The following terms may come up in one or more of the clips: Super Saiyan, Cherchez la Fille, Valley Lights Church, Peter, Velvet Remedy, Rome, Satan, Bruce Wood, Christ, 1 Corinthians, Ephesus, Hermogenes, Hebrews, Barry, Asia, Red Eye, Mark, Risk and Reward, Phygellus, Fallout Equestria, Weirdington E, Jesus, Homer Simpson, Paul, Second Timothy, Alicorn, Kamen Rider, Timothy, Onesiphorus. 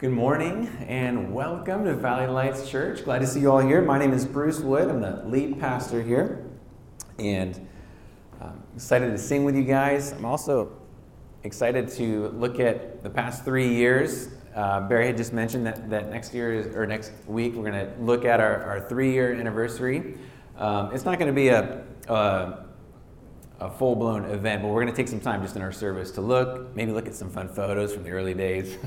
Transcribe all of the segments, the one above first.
Good morning and welcome to Valley Lights Church. Glad to see you all here. My name is Bruce Wood. I'm the lead pastor here, and I'm excited to sing with you guys. I'm also excited to look at the past 3 years. Barry had just mentioned that next week we're going to look at our 3-year anniversary. It's not going to be a full-blown event, but we're going to take some time just in our service to maybe look at some fun photos from the early days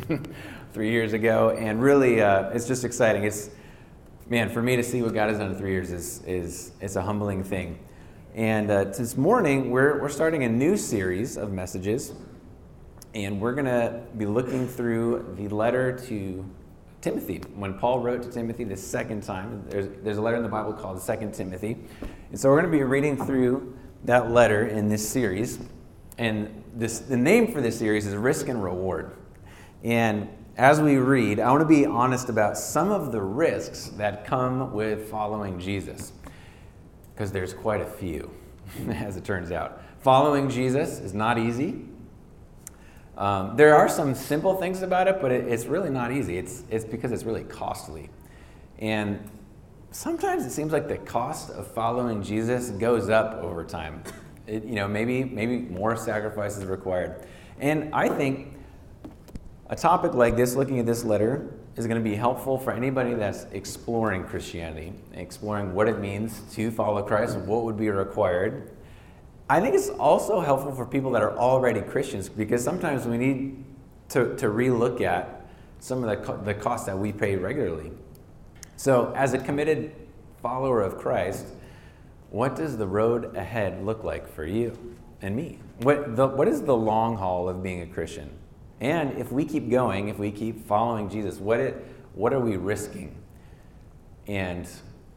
3 years ago, and really it's just exciting. For me to see what God has done in 3 years is a humbling thing. And this morning we're starting a new series of messages, and we're going to be looking through the letter to Timothy, when Paul wrote to Timothy the second time. There's a letter in the Bible called Second Timothy, and so we're going to be reading through that letter in this series, and the name for this series is Risk and Reward. And as we read, I want to be honest about some of the risks that come with following Jesus, because there's quite a few, as it turns out. Following Jesus is not easy. There are some simple things about it, but it's really not easy. It's because it's really costly. And sometimes it seems like the cost of following Jesus goes up over time. Maybe more sacrifice is required. And I think a topic like this, looking at this letter, is going to be helpful for anybody that's exploring Christianity, exploring what it means to follow Christ, what would be required. I think it's also helpful for people that are already Christians, because sometimes we need to relook at some of the costs that we pay regularly. So, as a committed follower of Christ, what does the road ahead look like for you and me? What is the long haul of being a Christian? And if we keep going, if we keep following Jesus, what are we risking? And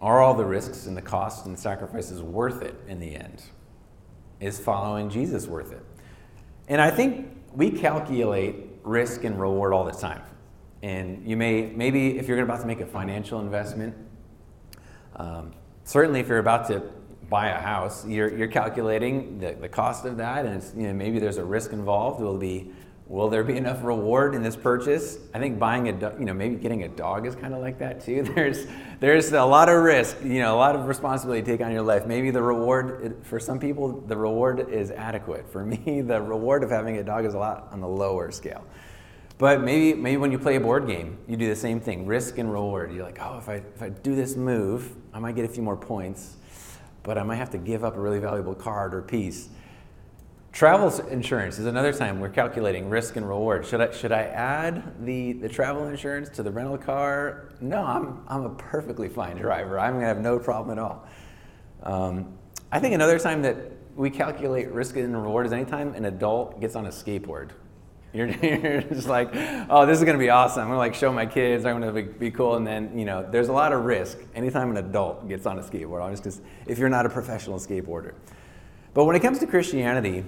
are all the risks and the costs and sacrifices worth it in the end? Is following Jesus worth it? And I think we calculate risk and reward all the time. And you maybe if you're about to make a financial investment, certainly if you're about to buy a house, you're calculating the cost of that, and maybe there's a risk involved. Will there be enough reward in this purchase? I think buying maybe getting a dog is kind of like that too. There's a lot of risk, a lot of responsibility to take on your life. Maybe the reward, for some people, the reward is adequate. For me, the reward of having a dog is a lot on the lower scale. But maybe when you play a board game, you do the same thing, risk and reward. You're like, oh, if I do this move, I might get a few more points, but I might have to give up a really valuable card or piece. Travel insurance is another time we're calculating risk and reward. Should I add the travel insurance to the rental car? No, I'm a perfectly fine driver. I'm going to have no problem at all. I think another time that we calculate risk and reward is anytime an adult gets on a skateboard. You're just like, oh, this is going to be awesome. I'm going to show my kids. I'm going to be cool. And then, there's a lot of risk anytime an adult gets on a skateboard, if you're not a professional skateboarder. But when it comes to Christianity,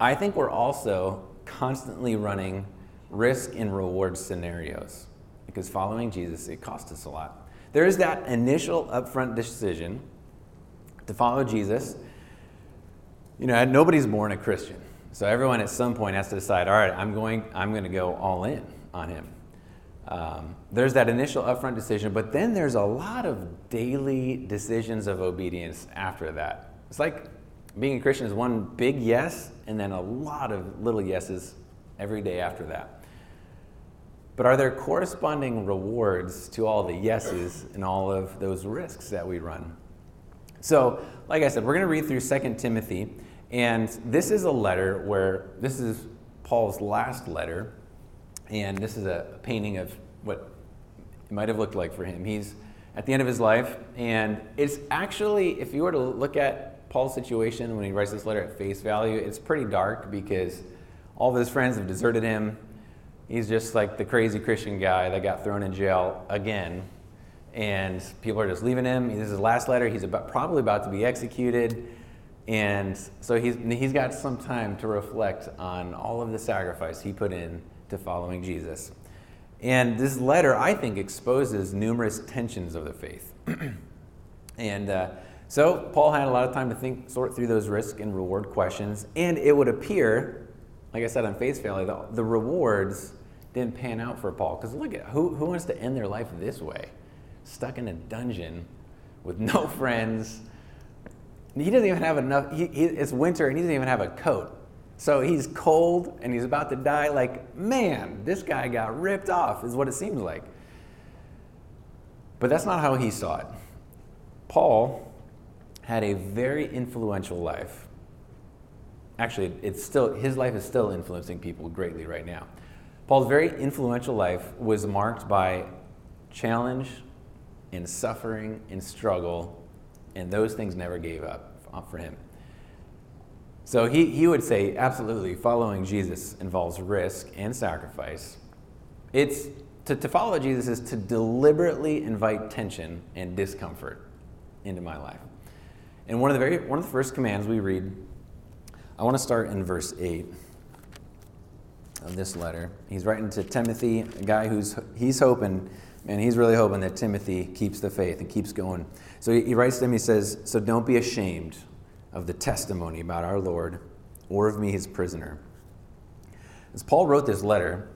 I think we're also constantly running risk and reward scenarios, because following Jesus, it costs us a lot. There is that initial upfront decision to follow Jesus. Nobody's born a Christian. So everyone at some point has to decide, all right, I'm going to go all in on him. There's that initial upfront decision, but then there's a lot of daily decisions of obedience after that. It's like being a Christian is one big yes, and then a lot of little yeses every day after that. But are there corresponding rewards to all the yeses and all of those risks that we run? So, like I said, we're going to read through 2 Timothy. And this is a letter where this is Paul's last letter, and this is a painting of what it might have looked like for him. He's at the end of his life, and it's actually, if you were to look at Paul's situation when he writes this letter at face value, it's pretty dark, because all of his friends have deserted him. He's just like the crazy Christian guy that got thrown in jail again, and people are just leaving him. This is his last letter. He's probably about to be executed. And so he's got some time to reflect on all of the sacrifice he put in to following Jesus. And this letter, I think, exposes numerous tensions of the faith. And so Paul had a lot of time to sort through those risk and reward questions. And it would appear, like I said, on face value, the rewards didn't pan out for Paul. Because look at who wants to end their life this way, stuck in a dungeon with no friends. He doesn't even have enough. It's winter and he doesn't even have a coat. So he's cold and he's about to die. Like, man, this guy got ripped off is what it seems like. But that's not how he saw it. Paul had a very influential life. Actually, his life is still influencing people greatly right now. Paul's very influential life was marked by challenge and suffering and struggle, and those things never gave up for him. So he would say, absolutely, following Jesus involves risk and sacrifice. It's to follow Jesus is to deliberately invite tension and discomfort into my life. And one of the first commands we read, I want to start in verse 8 of this letter. He's writing to Timothy, a guy he's hoping, and he's really hoping that Timothy keeps the faith and keeps going. So he writes to him, he says, so don't be ashamed of the testimony about our Lord or of me, his prisoner. As Paul wrote this letter,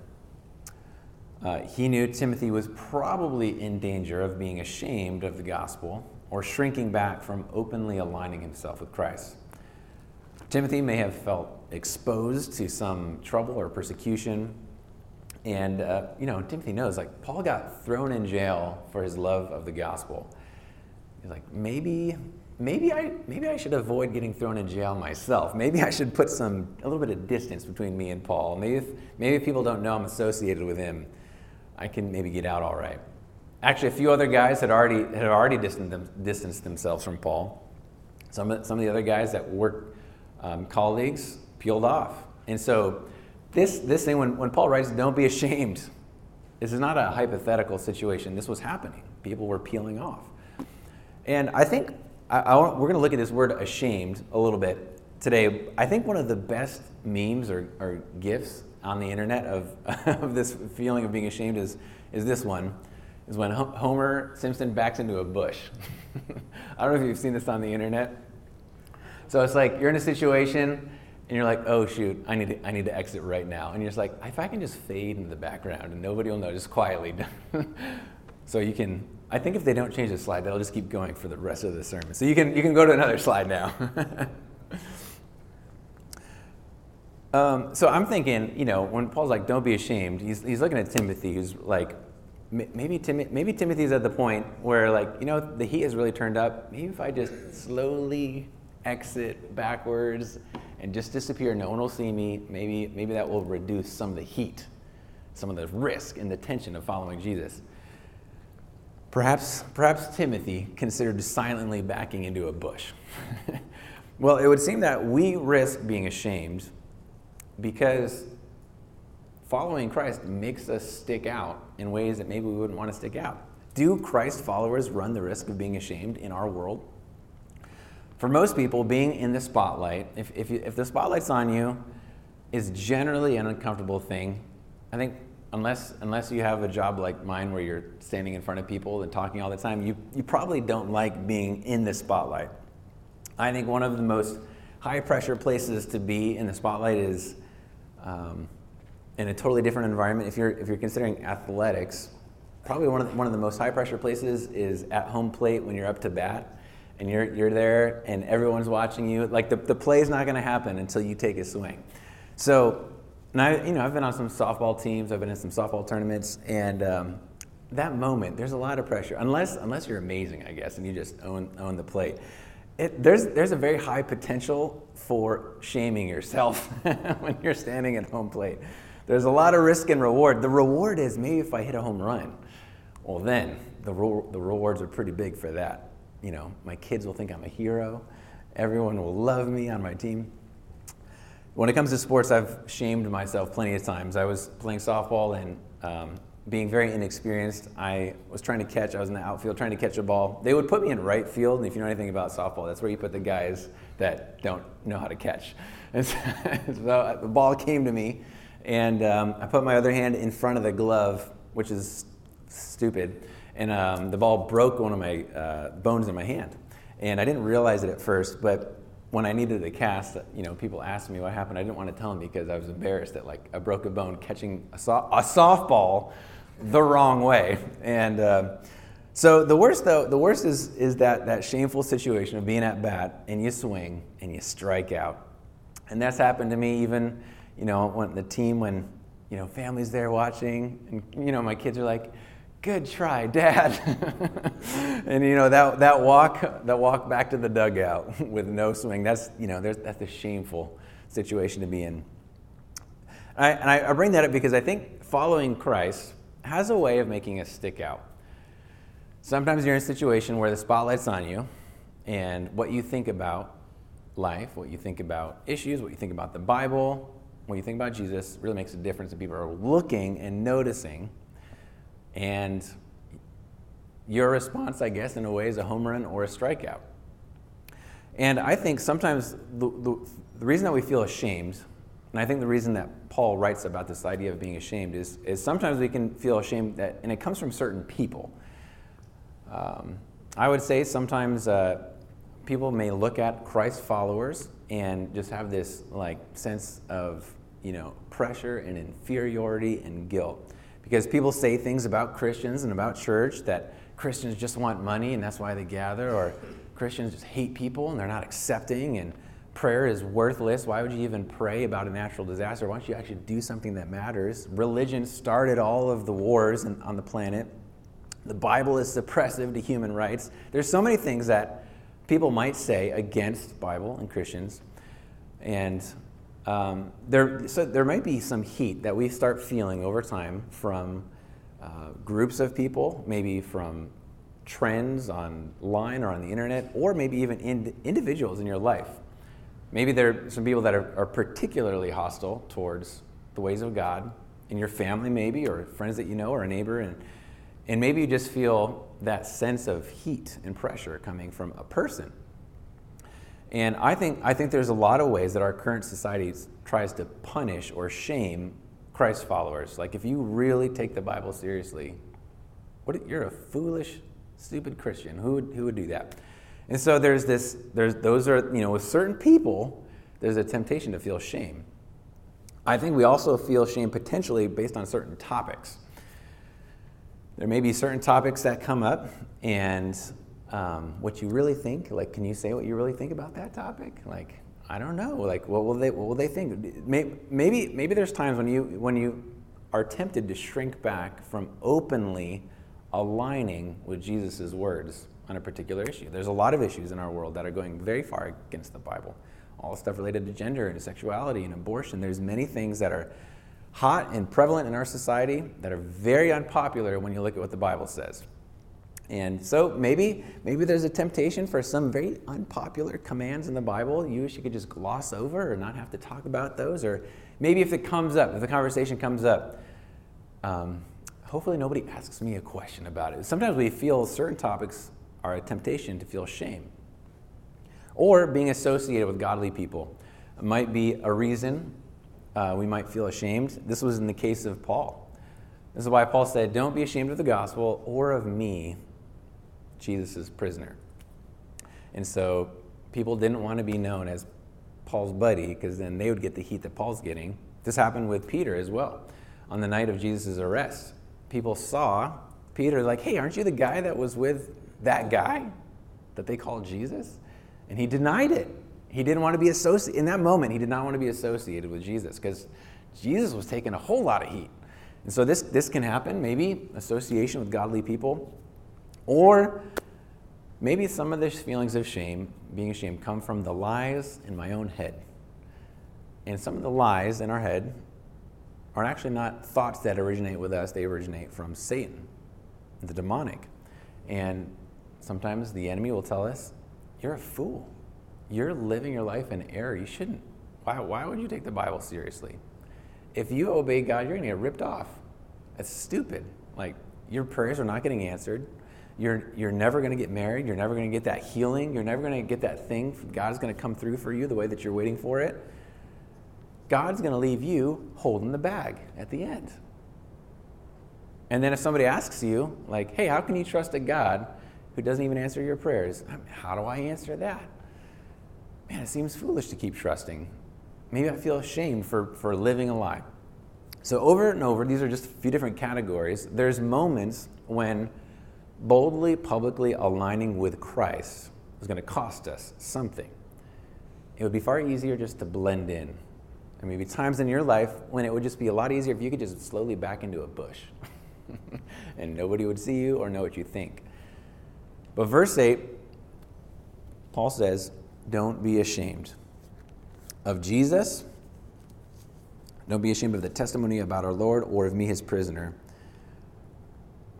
he knew Timothy was probably in danger of being ashamed of the gospel or shrinking back from openly aligning himself with Christ. Timothy may have felt exposed to some trouble or persecution. And, Timothy knows, like, Paul got thrown in jail for his love of the gospel. He's like, maybe I should avoid getting thrown in jail myself. Maybe I should put a little bit of distance between me and Paul. Maybe if people don't know I'm associated with him, I can maybe get out all right. Actually, a few other guys had already distanced themselves from Paul. Some of the other guys that worked, colleagues peeled off. And so this thing, when Paul writes, don't be ashamed, this is not a hypothetical situation. This was happening. People were peeling off. And I think we're going to look at this word ashamed a little bit today. I think one of the best memes or gifs on the internet of this feeling of being ashamed is this one, is when Homer Simpson backs into a bush. I don't know if you've seen this on the internet. So it's like you're in a situation and you're like, oh shoot, I need to exit right now. And you're just like, if I can just fade into the background and nobody will know, just quietly. So you can, I think if they don't change the slide, they'll just keep going for the rest of the sermon. So you can go to another slide now. So I'm thinking, when Paul's like, don't be ashamed, he's looking at Timothy, who's like, maybe Timothy's at the point where like, the heat has really turned up. Maybe if I just slowly exit backwards and just disappear, no one will see me, maybe that will reduce some of the heat, some of the risk and the tension of following Jesus. Perhaps Timothy considered silently backing into a bush. Well, it would seem that we risk being ashamed because following Christ makes us stick out in ways that maybe we wouldn't want to stick out. Do Christ followers run the risk of being ashamed in our world? For most people, being in the spotlight, if the spotlight's on you, is generally an uncomfortable thing. I think unless you have a job like mine where you're standing in front of people and talking all the time, you probably don't like being in the spotlight. I think one of the most high-pressure places to be in the spotlight is in a totally different environment. If you're considering athletics, probably one of the most high-pressure places is at home plate when you're up to bat. And you're there, and everyone's watching you. Like the play's not going to happen until you take a swing. So, and I've been on some softball teams. I've been in some softball tournaments, and that moment, there's a lot of pressure. Unless you're amazing, I guess, and you just own the plate. There's a very high potential for shaming yourself when you're standing at home plate. There's a lot of risk and reward. The reward is maybe if I hit a home run, well then the rewards are pretty big for that. My kids will think I'm a hero. Everyone will love me on my team. When it comes to sports, I've shamed myself plenty of times. I was playing softball and being very inexperienced, I was in the outfield trying to catch a ball. They would put me in right field, and if you know anything about softball, that's where you put the guys that don't know how to catch. And so the ball came to me, and I put my other hand in front of the glove, which is stupid. And the ball broke one of my bones in my hand. And I didn't realize it at first, but when I needed a cast, you know, people asked me what happened. I didn't want to tell them because I was embarrassed that, like, I broke a bone catching a softball the wrong way. And so the worst is that shameful situation of being at bat and you swing and you strike out. And that's happened to me even, you know, when you know, family's there watching and, you know, my kids are like, "Good try, Dad." And, you know, that walk back to the dugout with no swing, that's, you know, that's a shameful situation to be in. And I bring that up because I think following Christ has a way of making us stick out. Sometimes you're in a situation where the spotlight's on you, and what you think about life, what you think about issues, what you think about the Bible, what you think about Jesus really makes a difference, and people are looking and noticing. And your response, I guess, in a way is a home run or a strikeout. And I think sometimes the reason that we feel ashamed, and I think the reason that Paul writes about this idea of being ashamed is sometimes we can feel ashamed, that, and it comes from certain people. I would say sometimes people may look at Christ followers and just have this, like, sense of, you know, pressure and inferiority and guilt. Because people say things about Christians and about church that Christians just want money and that's why they gather, or Christians just hate people and they're not accepting, and prayer is worthless. Why would you even pray about a natural disaster? Why don't you actually do something that matters? Religion started all of the wars on the planet. The Bible is suppressive to human rights. There's so many things that people might say against Bible and Christians, and there might be some heat that we start feeling over time from groups of people, maybe from trends online or on the internet, or maybe even individuals in your life. Maybe there are some people that are particularly hostile towards the ways of God in your family, maybe, or friends that you know, or a neighbor, and maybe you just feel that sense of heat and pressure coming from a person. And I think there's a lot of ways that our current society tries to punish or shame Christ followers. Like, if you really take the Bible seriously, you're a foolish, stupid Christian. Who would do that? And so with certain people, there's a temptation to feel shame. I think we also feel shame potentially based on certain topics. There may be certain topics that come up and what you really think, like, can you say what you really think about that topic? Like, I don't know. Like, what will they think? Maybe there's times when you are tempted to shrink back from openly aligning with Jesus' words on a particular issue. There's a lot of issues in our world that are going very far against the Bible. All stuff related to gender and to sexuality and abortion. There's many things that are hot and prevalent in our society that are very unpopular when you look at what the Bible says. And so maybe there's a temptation for some very unpopular commands in the Bible. You wish you could just gloss over or not have to talk about those. Or maybe if the conversation comes up, hopefully nobody asks me a question about it. Sometimes we feel certain topics are a temptation to feel shame. Or being associated with godly people might be a reason we might feel ashamed. This was in the case of Paul. This is why Paul said, "Don't be ashamed of the gospel or of me, Jesus' prisoner." And so people didn't want to be known as Paul's buddy, because then they would get the heat that Paul's getting. This happened with Peter as well. On the night of Jesus' arrest, people saw Peter like, "Hey, aren't you the guy that was with that guy that they called Jesus?" And he denied it. He didn't want to be associated. In that moment, he did not want to be associated with Jesus, because Jesus was taking a whole lot of heat. And so this can happen, maybe association with godly people. Or maybe some of these feelings of shame, being ashamed, come from the lies in my own head. And some of the lies in our head are actually not thoughts that originate with us. They originate from Satan, the demonic. And sometimes the enemy will tell us, "You're a fool. You're living your life in error. You shouldn't. Why would you take the Bible seriously? If you obey God, you're going to get ripped off. That's stupid. Like, your prayers are not getting answered. You're never going to get married. You're never going to get that healing. You're never going to get that thing. God's going to come through for you the way that you're waiting for it. God's going to leave you holding the bag at the end." And then if somebody asks you, like, "Hey, how can you trust a God who doesn't even answer your prayers?" How do I answer that? man, it seems foolish to keep trusting. Maybe I feel ashamed for living a lie. So over and over, these are just a few different categories. There's moments when boldly, publicly aligning with Christ is going to cost us something. It would be far easier just to blend in. There may be times in your life when it would just be a lot easier if you could just slowly back into a bush and nobody would see you or know what you think. But verse 8, Paul says, don't be ashamed of Jesus. Don't be ashamed of the testimony about our Lord or of me, his prisoner.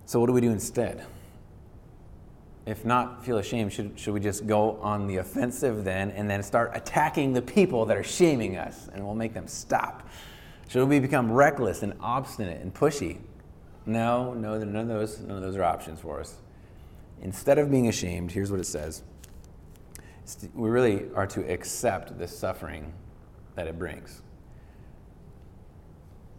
So what do we do instead? If not feel ashamed, should we just go on the offensive then and then start attacking the people that are shaming us and we'll make them stop? Should we become reckless and obstinate and pushy? No, none of those are options for us. Instead of being ashamed, here's what it says. We really are to accept the suffering that it brings.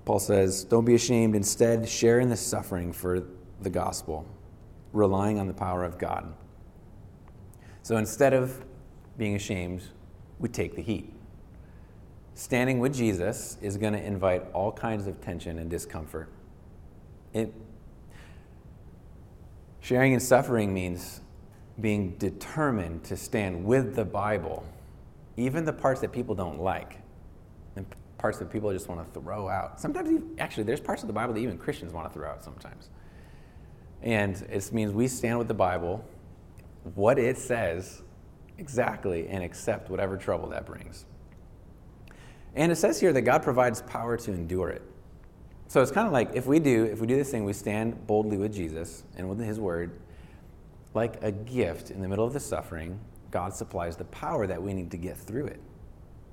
Paul says, don't be ashamed. Instead, share in the suffering for the gospel, relying on the power of God. So instead of being ashamed, we take the heat. Standing with Jesus is going to invite all kinds of tension and discomfort. Sharing in suffering means being determined to stand with the Bible, even the parts that people don't like, and parts that people just want to throw out. Sometimes, actually, there's parts of the Bible that even Christians want to throw out sometimes. And it means we stand with the Bible, what it says exactly, and accept whatever trouble that brings. And it says here that God provides power to endure it. So it's kind of like if we do this thing, we stand boldly with Jesus and with his word, like a gift in the middle of the suffering, God supplies the power that we need to get through it.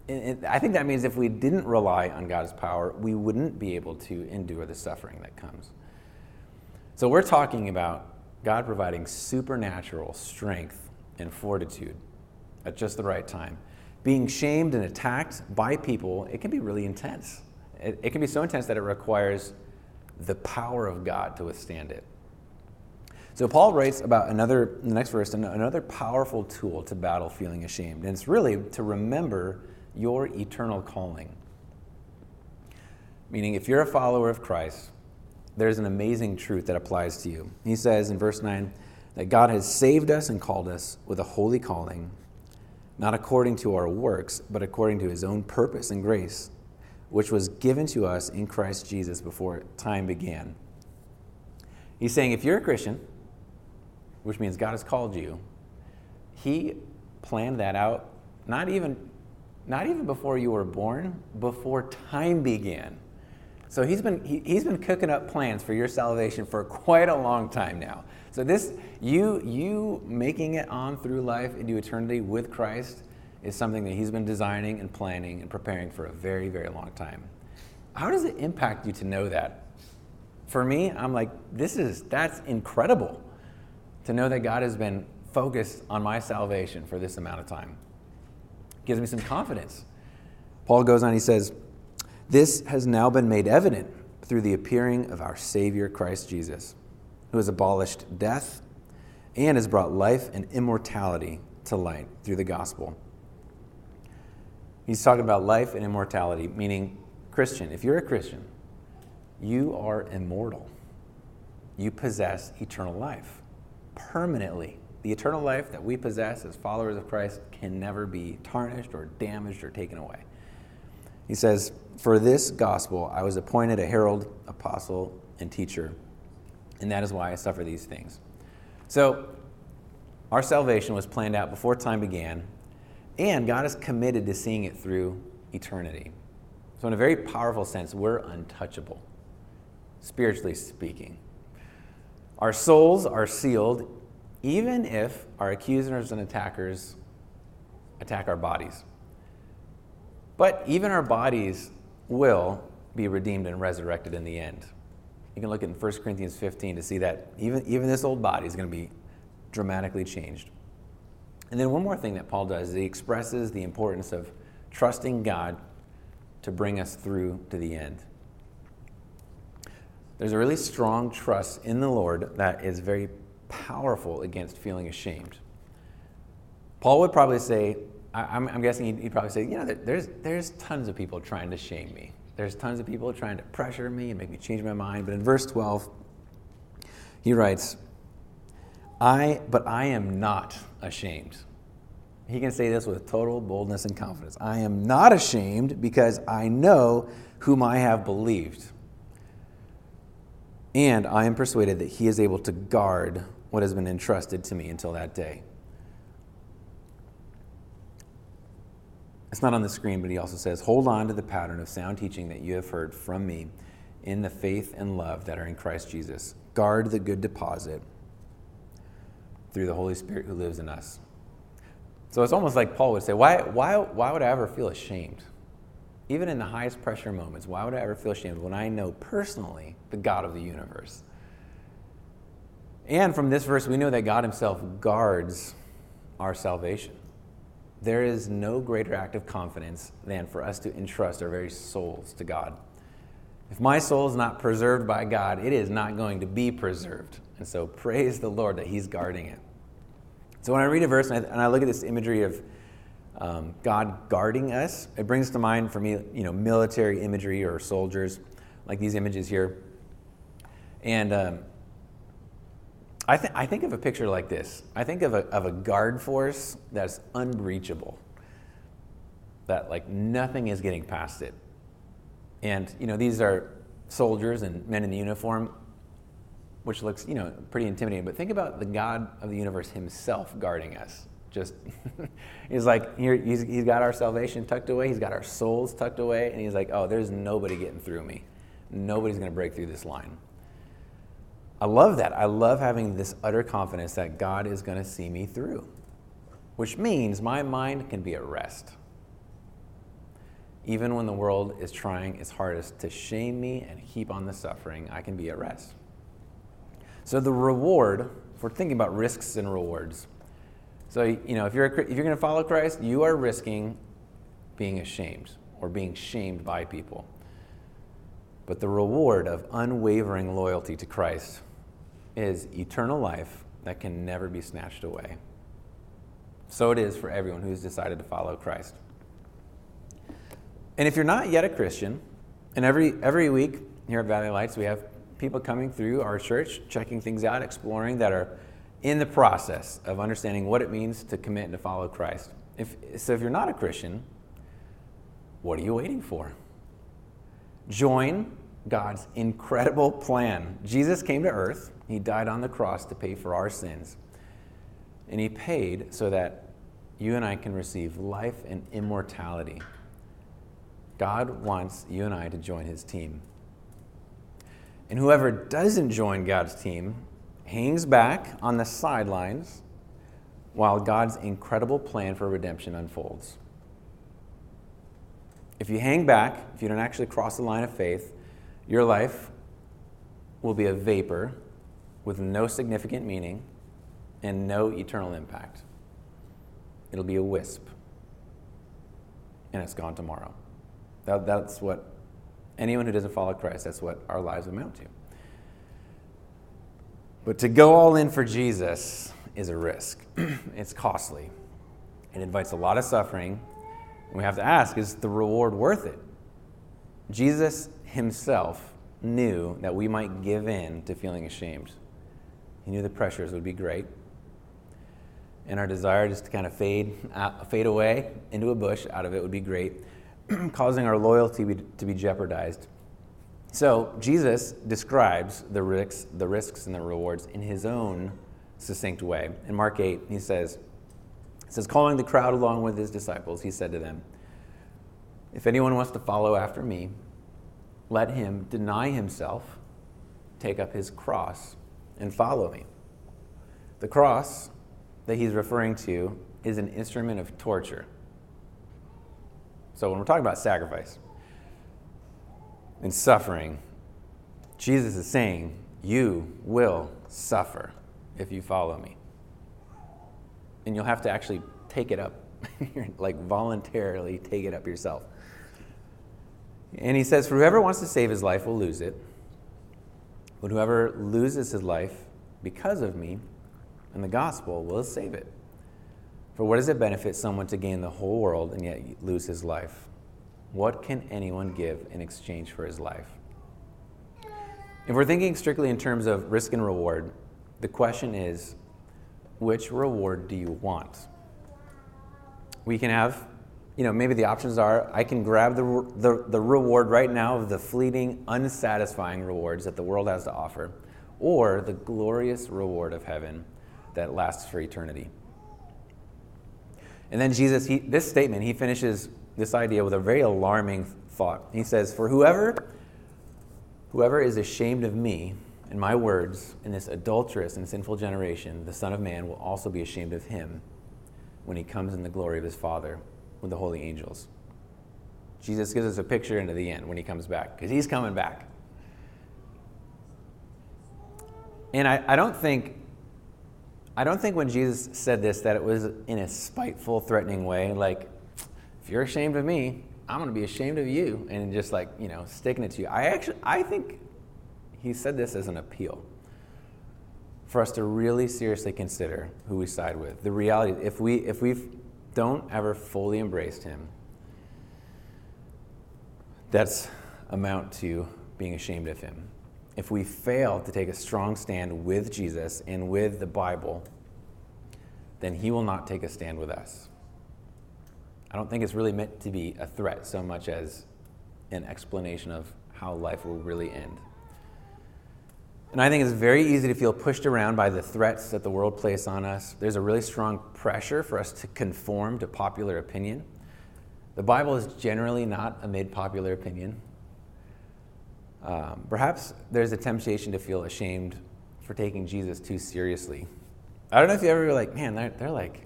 And I think that means if we didn't rely on God's power, we wouldn't be able to endure the suffering that comes. So we're talking about God providing supernatural strength and fortitude at just the right time. Being shamed and attacked by people, it can be really intense. It can be so intense that it requires the power of God to withstand it. So Paul writes about in the next verse, another powerful tool to battle feeling ashamed. And it's really to remember your eternal calling. Meaning, if you're a follower of Christ, there's an amazing truth that applies to you. He says in verse 9 that God has saved us and called us with a holy calling, not according to our works, but according to his own purpose and grace, which was given to us in Christ Jesus before time began. He's saying if you're a Christian, which means God has called you, he planned that out not even before you were born, before time began. So he's been cooking up plans for your salvation for quite a long time now. So this you making it on through life into eternity with Christ is something that he's been designing and planning and preparing for a very, very long time. How does it impact you to know that? For me, I'm like, that's incredible to know that God has been focused on my salvation for this amount of time. It gives me some confidence. Paul goes on, he says, this has now been made evident through the appearing of our Savior, Christ Jesus, who has abolished death and has brought life and immortality to light through the gospel. He's talking about life and immortality, meaning Christian. If you're a Christian, you are immortal. You possess eternal life permanently. The eternal life that we possess as followers of Christ can never be tarnished or damaged or taken away. He says, for this gospel I was appointed a herald, apostle, and teacher, and that is why I suffer these things. So our salvation was planned out before time began, and God is committed to seeing it through eternity. So in a very powerful sense, we're untouchable, spiritually speaking. Our souls are sealed even if our accusers and attackers attack our bodies. But even our bodies will be redeemed and resurrected in the end. You can look at 1 Corinthians 15 to see that even this old body is going to be dramatically changed. And then one more thing that Paul does is he expresses the importance of trusting God to bring us through to the end. There's a really strong trust in the Lord that is very powerful against feeling ashamed. Paul would probably say I'm guessing he'd probably say, you know, there's tons of people trying to shame me. There's tons of people trying to pressure me and make me change my mind. But in verse 12, he writes, But I am not ashamed. He can say this with total boldness and confidence. I am not ashamed because I know whom I have believed. And I am persuaded that he is able to guard what has been entrusted to me until that day. It's not on the screen, but he also says, hold on to the pattern of sound teaching that you have heard from me in the faith and love that are in Christ Jesus. Guard the good deposit through the Holy Spirit who lives in us. So it's almost like Paul would say, why would I ever feel ashamed? Even in the highest pressure moments, why would I ever feel ashamed when I know personally the God of the universe? And from this verse, we know that God himself guards our salvation. There is no greater act of confidence than for us to entrust our very souls to God. If my soul is not preserved by God, it is not going to be preserved. And so praise the Lord that he's guarding it. So when I read a verse and I look at this imagery of God guarding us, it brings to mind for me, you know, military imagery or soldiers, like these images here. And I think of a picture like this. I think of a guard force that's unbreachable, that like nothing is getting past it. And, you know, these are soldiers and men in the uniform, which looks, you know, pretty intimidating. But think about the God of the universe himself guarding us. Just, he's like, he's got our salvation tucked away. He's got our souls tucked away. And he's like, oh, there's nobody getting through me. Nobody's going to break through this line. I love that. I love having this utter confidence that God is going to see me through, which means my mind can be at rest. Even when the world is trying its hardest to shame me and heap on the suffering, I can be at rest. So the reward, if we're thinking about risks and rewards, so, you know, if you're going to follow Christ, you are risking being ashamed or being shamed by people. But the reward of unwavering loyalty to Christ is eternal life that can never be snatched away. So it is for everyone who's decided to follow Christ. And if you're not yet a Christian, and every week here at Valley Lights, we have people coming through our church, checking things out, exploring, that are in the process of understanding what it means to commit and to follow Christ. So if you're not a Christian, what are you waiting for? Join God's incredible plan. Jesus came to earth. He died on the cross to pay for our sins. And he paid so that you and I can receive life and immortality. God wants you and I to join his team. And whoever doesn't join God's team hangs back on the sidelines while God's incredible plan for redemption unfolds. If you hang back, if you don't actually cross the line of faith, your life will be a vapor with no significant meaning and no eternal impact. It'll be a wisp, and it's gone tomorrow. That's what anyone who doesn't follow Christ, that's what our lives amount to. But to go all in for Jesus is a risk. It's costly. It invites a lot of suffering. We have to ask, is the reward worth it? Jesus himself knew that we might give in to feeling ashamed. He knew the pressures would be great. And our desire just to kind of fade away into a bush out of it would be great, causing our loyalty to be jeopardized. So Jesus describes the risks and the rewards in his own succinct way. In Mark 8, he says, calling the crowd along with his disciples, he said to them, if anyone wants to follow after me, let him deny himself, take up his cross, and follow me. The cross that he's referring to is an instrument of torture. So when we're talking about sacrifice and suffering, Jesus is saying, you will suffer if you follow me. And you'll have to actually take it up, like voluntarily take it up yourself. And he says, for whoever wants to save his life will lose it, but whoever loses his life because of me and the gospel will save it. For what does it benefit someone to gain the whole world and yet lose his life? What can anyone give in exchange for his life? If we're thinking strictly in terms of risk and reward, the question is, which reward do you want? We can have, maybe the options are, I can grab the reward right now of the fleeting, unsatisfying rewards that the world has to offer, or the glorious reward of heaven that lasts for eternity. And then Jesus, this statement, he finishes this idea with a very alarming thought. He says, for whoever is ashamed of me and my words in this adulterous and sinful generation, the Son of Man will also be ashamed of him when he comes in the glory of his Father with the holy angels. Jesus gives us a picture into the end when he comes back, because he's coming back. And I don't think when Jesus said this that it was in a spiteful, threatening way, like, if you're ashamed of me, I'm going to be ashamed of you, and just sticking it to you. I think he said this as an appeal for us to really seriously consider who we side with. The reality, if we don't ever fully embrace him, that's amount to being ashamed of him. If we fail to take a strong stand with Jesus and with the Bible, then he will not take a stand with us. I don't think it's really meant to be a threat so much as an explanation of how life will really end. And I think it's very easy to feel pushed around by the threats that the world places on us. There's a really strong pressure for us to conform to popular opinion. The Bible is generally not amid popular opinion. Perhaps there's a temptation to feel ashamed for taking Jesus too seriously. I don't know if you ever were like, man, they're like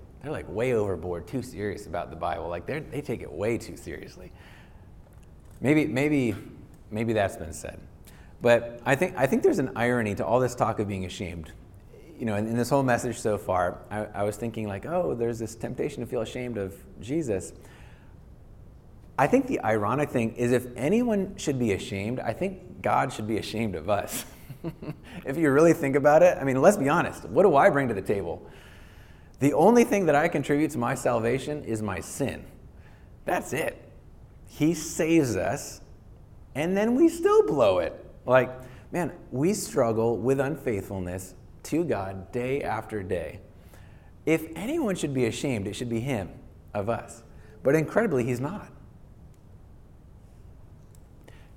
way overboard, too serious about the Bible. Like they take it way too seriously. Maybe that's been said. But I think there's an irony to all this talk of being ashamed. In this whole message so far, I was thinking like, oh, there's this temptation to feel ashamed of Jesus. I think the ironic thing is, if anyone should be ashamed, I think God should be ashamed of us. If you really think about it, let's be honest. What do I bring to the table? The only thing that I contribute to my salvation is my sin. That's it. He saves us, and then we still blow it. Like, man, we struggle with unfaithfulness to God day after day. If anyone should be ashamed, it should be him of us. But incredibly, he's not.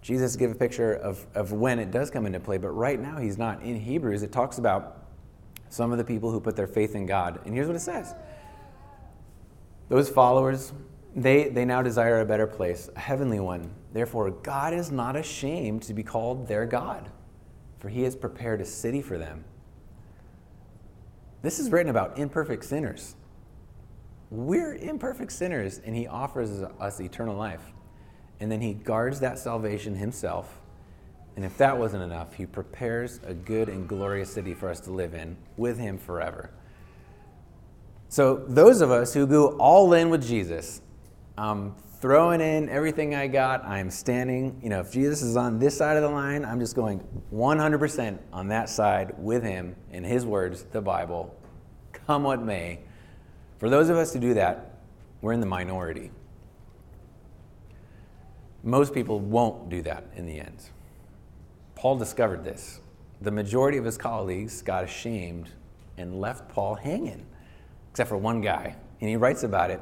Jesus gave a picture of when it does come into play, but right now he's not. In Hebrews, it talks about some of the people who put their faith in God. And here's what it says. Those followers, they now desire a better place, a heavenly one. Therefore, God is not ashamed to be called their God, for he has prepared a city for them. This is written about imperfect sinners. We're imperfect sinners, and he offers us eternal life. And then he guards that salvation himself. And if that wasn't enough, he prepares a good and glorious city for us to live in with him forever. So those of us who go all in with Jesus, I'm throwing in everything I got, I'm standing, if Jesus is on this side of the line, I'm just going 100% on that side with him in his words, the Bible, come what may. For those of us who do that, we're in the minority. Most people won't do that in the end. Paul discovered this. The majority of his colleagues got ashamed and left Paul hanging, except for one guy. And he writes about it.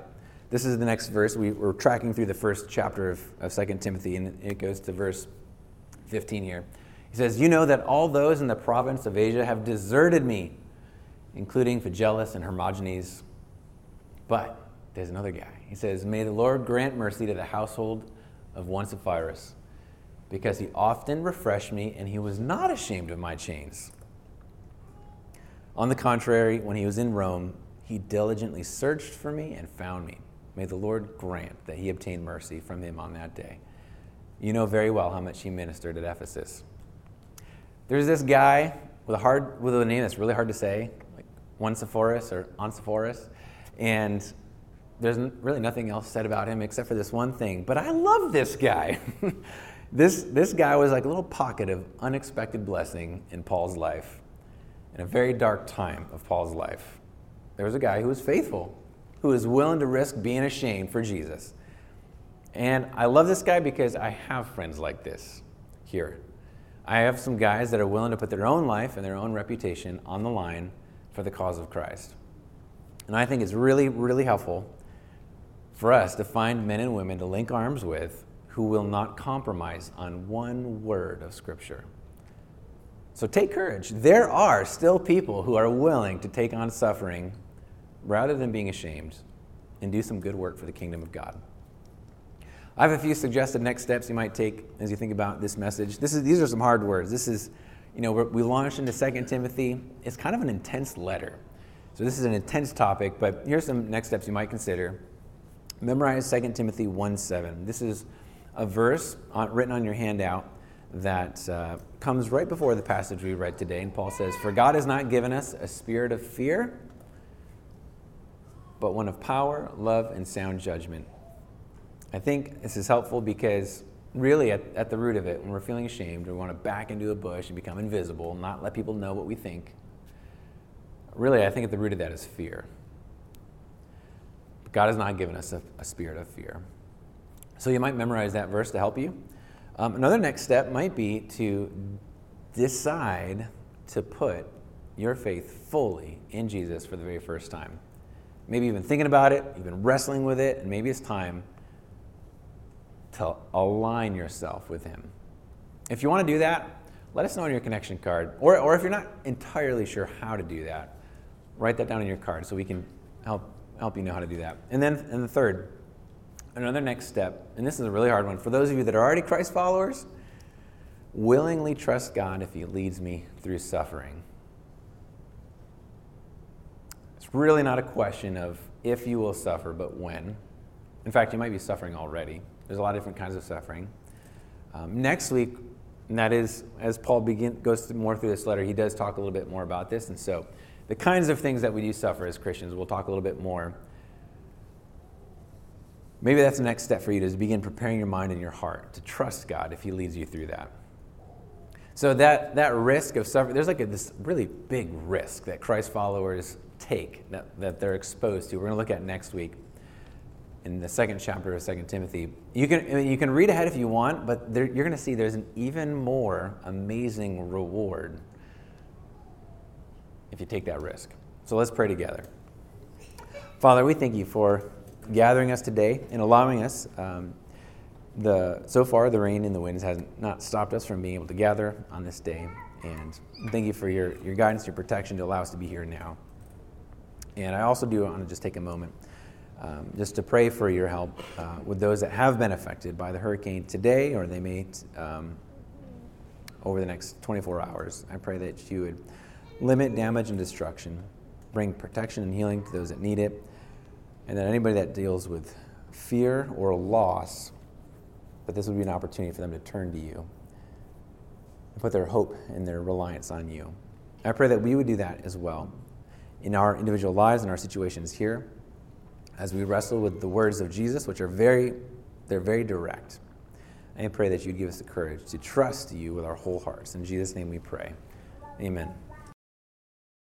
This is the next verse. We're tracking through the first chapter of 2 Timothy, and it goes to verse 15 here. He says, you know that all those in the province of Asia have deserted me, including Phygellus and Hermogenes. But there's another guy. He says, may the Lord grant mercy to the household of Onesiphorus, because he often refreshed me, and he was not ashamed of my chains. On the contrary, when he was in Rome, he diligently searched for me and found me. May the Lord grant that he obtained mercy from him on that day. You know very well how much he ministered at Ephesus. There's this guy with a name that's really hard to say, like Onesiphorus, and there's really nothing else said about him except for this one thing. But I love this guy. This guy was like a little pocket of unexpected blessing in Paul's life, in a very dark time of Paul's life. There was a guy who was faithful, who is willing to risk being ashamed for Jesus. And I love this guy because I have friends like this here. I have some guys that are willing to put their own life and their own reputation on the line for the cause of Christ. And I think it's really, really helpful for us to find men and women to link arms with who will not compromise on one word of Scripture. So take courage. There are still people who are willing to take on suffering rather than being ashamed and do some good work for the kingdom of God. I have a few suggested next steps you might take as you think about this message. These are some hard words. This is, we launched into 2 Timothy. It's kind of an intense letter. So this is an intense topic, but here's some next steps you might consider. Memorize 2 Timothy 1:7. This is a verse written on your handout that comes right before the passage we read today. And Paul says, "For God has not given us a spirit of fear, but one of power, love, and sound judgment." I think this is helpful because really at the root of it, when we're feeling ashamed, we want to back into a bush and become invisible, not let people know what we think. Really, I think at the root of that is fear. But God has not given us a spirit of fear. So you might memorize that verse to help you. Another next step might be to decide to put your faith fully in Jesus for the very first time. Maybe you've been thinking about it, you've been wrestling with it, and maybe it's time to align yourself with Him. If you want to do that, let us know on your connection card. Or if you're not entirely sure how to do that, write that down on your card so we can help you know how to do that. And the third, another next step, and this is a really hard one, for those of you that are already Christ followers, willingly trust God if He leads me through suffering. It's really not a question of if you will suffer, but when. In fact, you might be suffering already. There's a lot of different kinds of suffering. Next week, and that is, as Paul goes more through this letter, he does talk a little bit more about this. And so the kinds of things that we do suffer as Christians, we'll talk a little bit more. Maybe that's the next step for you, is begin preparing your mind and your heart to trust God if He leads you through that. So that risk of suffering, there's this really big risk that Christ followers take, that they're exposed to. We're going to look at next week in the second chapter of 2 Timothy. You can read ahead if you want, but you're going to see there's an even more amazing reward if you take that risk. So let's pray together. Father, we thank You for gathering us today and allowing us, so far the rain and the winds has not stopped us from being able to gather on this day. And thank You for your guidance, Your protection to allow us to be here now. And I also do want to just take a moment just to pray for Your help with those that have been affected by the hurricane today, or they may over the next 24 hours. I pray that You would limit damage and destruction, bring protection and healing to those that need it, and that anybody that deals with fear or loss, that this would be an opportunity for them to turn to You and put their hope and their reliance on You. I pray that we would do that as well in our individual lives and our situations here, as we wrestle with the words of Jesus, which are very direct. I pray that You'd give us the courage to trust You with our whole hearts. In Jesus' name we pray. Amen.